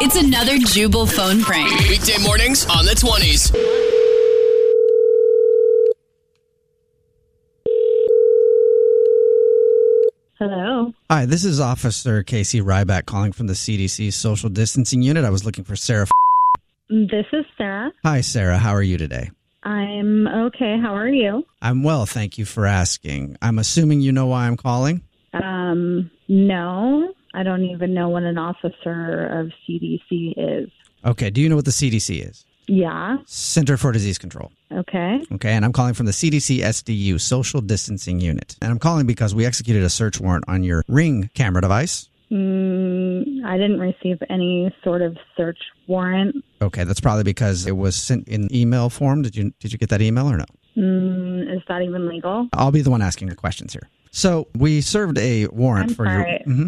It's another Jubal phone prank. Weekday mornings on the 20s. Hello. Hi, this is Officer Casey Ryback calling from the CDC Social Distancing Unit. I was looking for Sarah. This is Sarah. Hi, Sarah. How are you today? I'm okay. How are you? I'm well. Thank you for asking. I'm assuming you know why I'm calling? No. I don't even know what an officer of CDC is. Okay. Do you know what the CDC is? Yeah. Center for Disease Control. Okay. Okay. And I'm calling from the CDC SDU, Social Distancing Unit. And I'm calling because we executed a search warrant on your Ring camera device. I didn't receive any sort of search warrant. Okay, that's probably because it was sent in email form. Did you get that email or no? Is that even legal? I'll be the one asking the questions here. So we served a warrant your... Mm-hmm.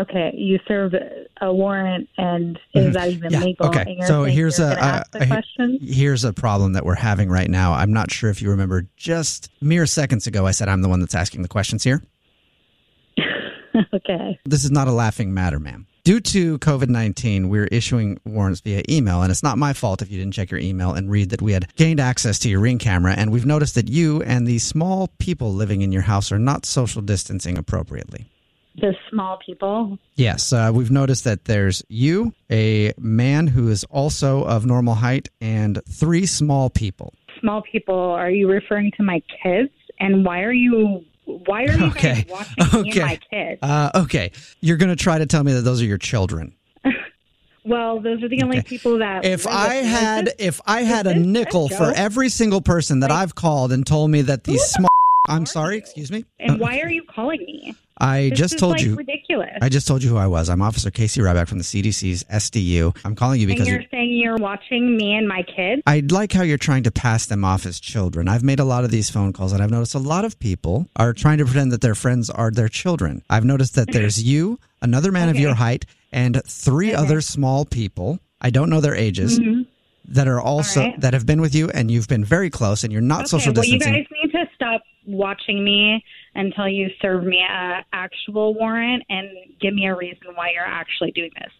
Okay, you served a warrant, and is that even legal? Okay, so here's a problem that we're having right now. I'm not sure if you remember, just mere seconds ago, I said I'm the one that's asking the questions here. Okay. This is not a laughing matter, ma'am. Due to COVID-19, we're issuing warrants via email, and it's not my fault if you didn't check your email and read that we had gained access to your Ring camera, and we've noticed that you and the small people living in your house are not social distancing appropriately. The small people? Yes. We've noticed that there's you, a man who is also of normal height, and three small people. Small people? Are you referring to my kids? And why are you guys watching me and my kids? Okay. You're going to try to tell me that those are your children. Well, those are the only people that... If I had a nickel for every single person that I've called and told me that these small... I'm sorry, excuse me? And why are you calling me? I just told you. Ridiculous. I just told you who I was. I'm Officer Casey Ryback from the CDC's SDU. I'm calling you because... And you're saying you're watching me and my kids? I like how you're trying to pass them off as children. I've made a lot of these phone calls, and I've noticed a lot of people are trying to pretend that their friends are their children. I've noticed that there's you, another man of your height, and three other small people. I don't know their ages. Mm-hmm. That are also that have been with you, and you've been very close, and you're not social distancing. Well, you guys need to stop watching me until you serve me an actual warrant and give me a reason why you're actually doing this,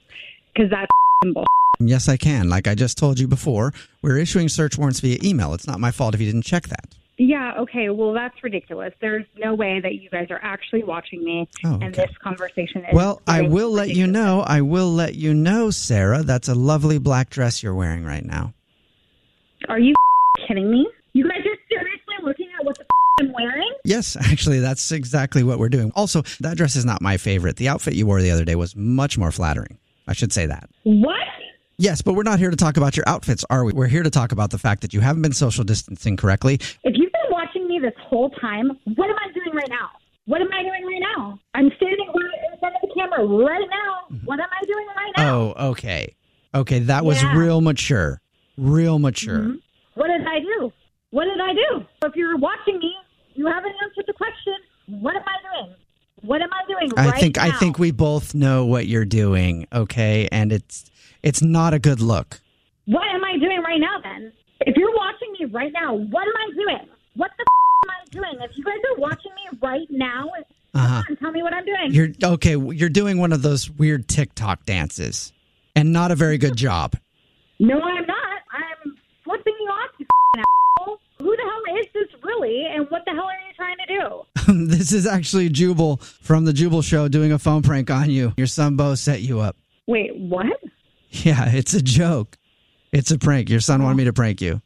because that's bull. Yes, I can. Like I just told you before, we're issuing search warrants via email. It's not my fault if you didn't check that. Yeah, okay. Well, that's ridiculous. There's no way that you guys are actually watching me and this conversation is... Well, I will let you know, Sarah. That's a lovely black dress you're wearing right now. Are you kidding me? You guys are seriously looking at what the I'm wearing? Yes, actually, that's exactly what we're doing. Also, that dress is not my favorite. The outfit you wore the other day was much more flattering. I should say that. What? Yes, but we're not here to talk about your outfits, are we? We're here to talk about the fact that you haven't been social distancing correctly. If you've been watching me this whole time, what am I doing right now? I'm standing in front of the camera right now. What am I doing right now? Oh, okay. Okay, that was real mature. Mm-hmm. What did I do? what did I do? So if you're watching me, you haven't answered the question, what am I doing? What am I doing right now? I think we both know what you're doing, okay? And it's not a good look. What am I doing right now, then? If you're watching me right now, what am I doing? What the am I doing? If you guys are watching me right now, come on, tell me what I'm doing. You're doing one of those weird TikTok dances, and not a very good job. No, I'm not. I'm flipping you off, you asshole. Who the hell is this really, and what the hell are you trying to do? This is actually Jubal from The Jubal Show doing a phone prank on you. Your son, Bo, set you up. Wait, what? Yeah, it's a joke. It's a prank. Your son wanted me to prank you.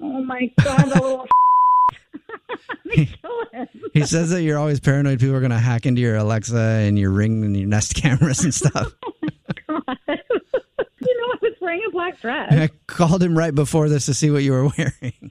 Oh, my God, the little he says that you're always paranoid people are going to hack into your Alexa and your Ring and your Nest cameras and stuff. Oh, my God. You know, I was wearing a black dress. And I called him right before this to see what you were wearing.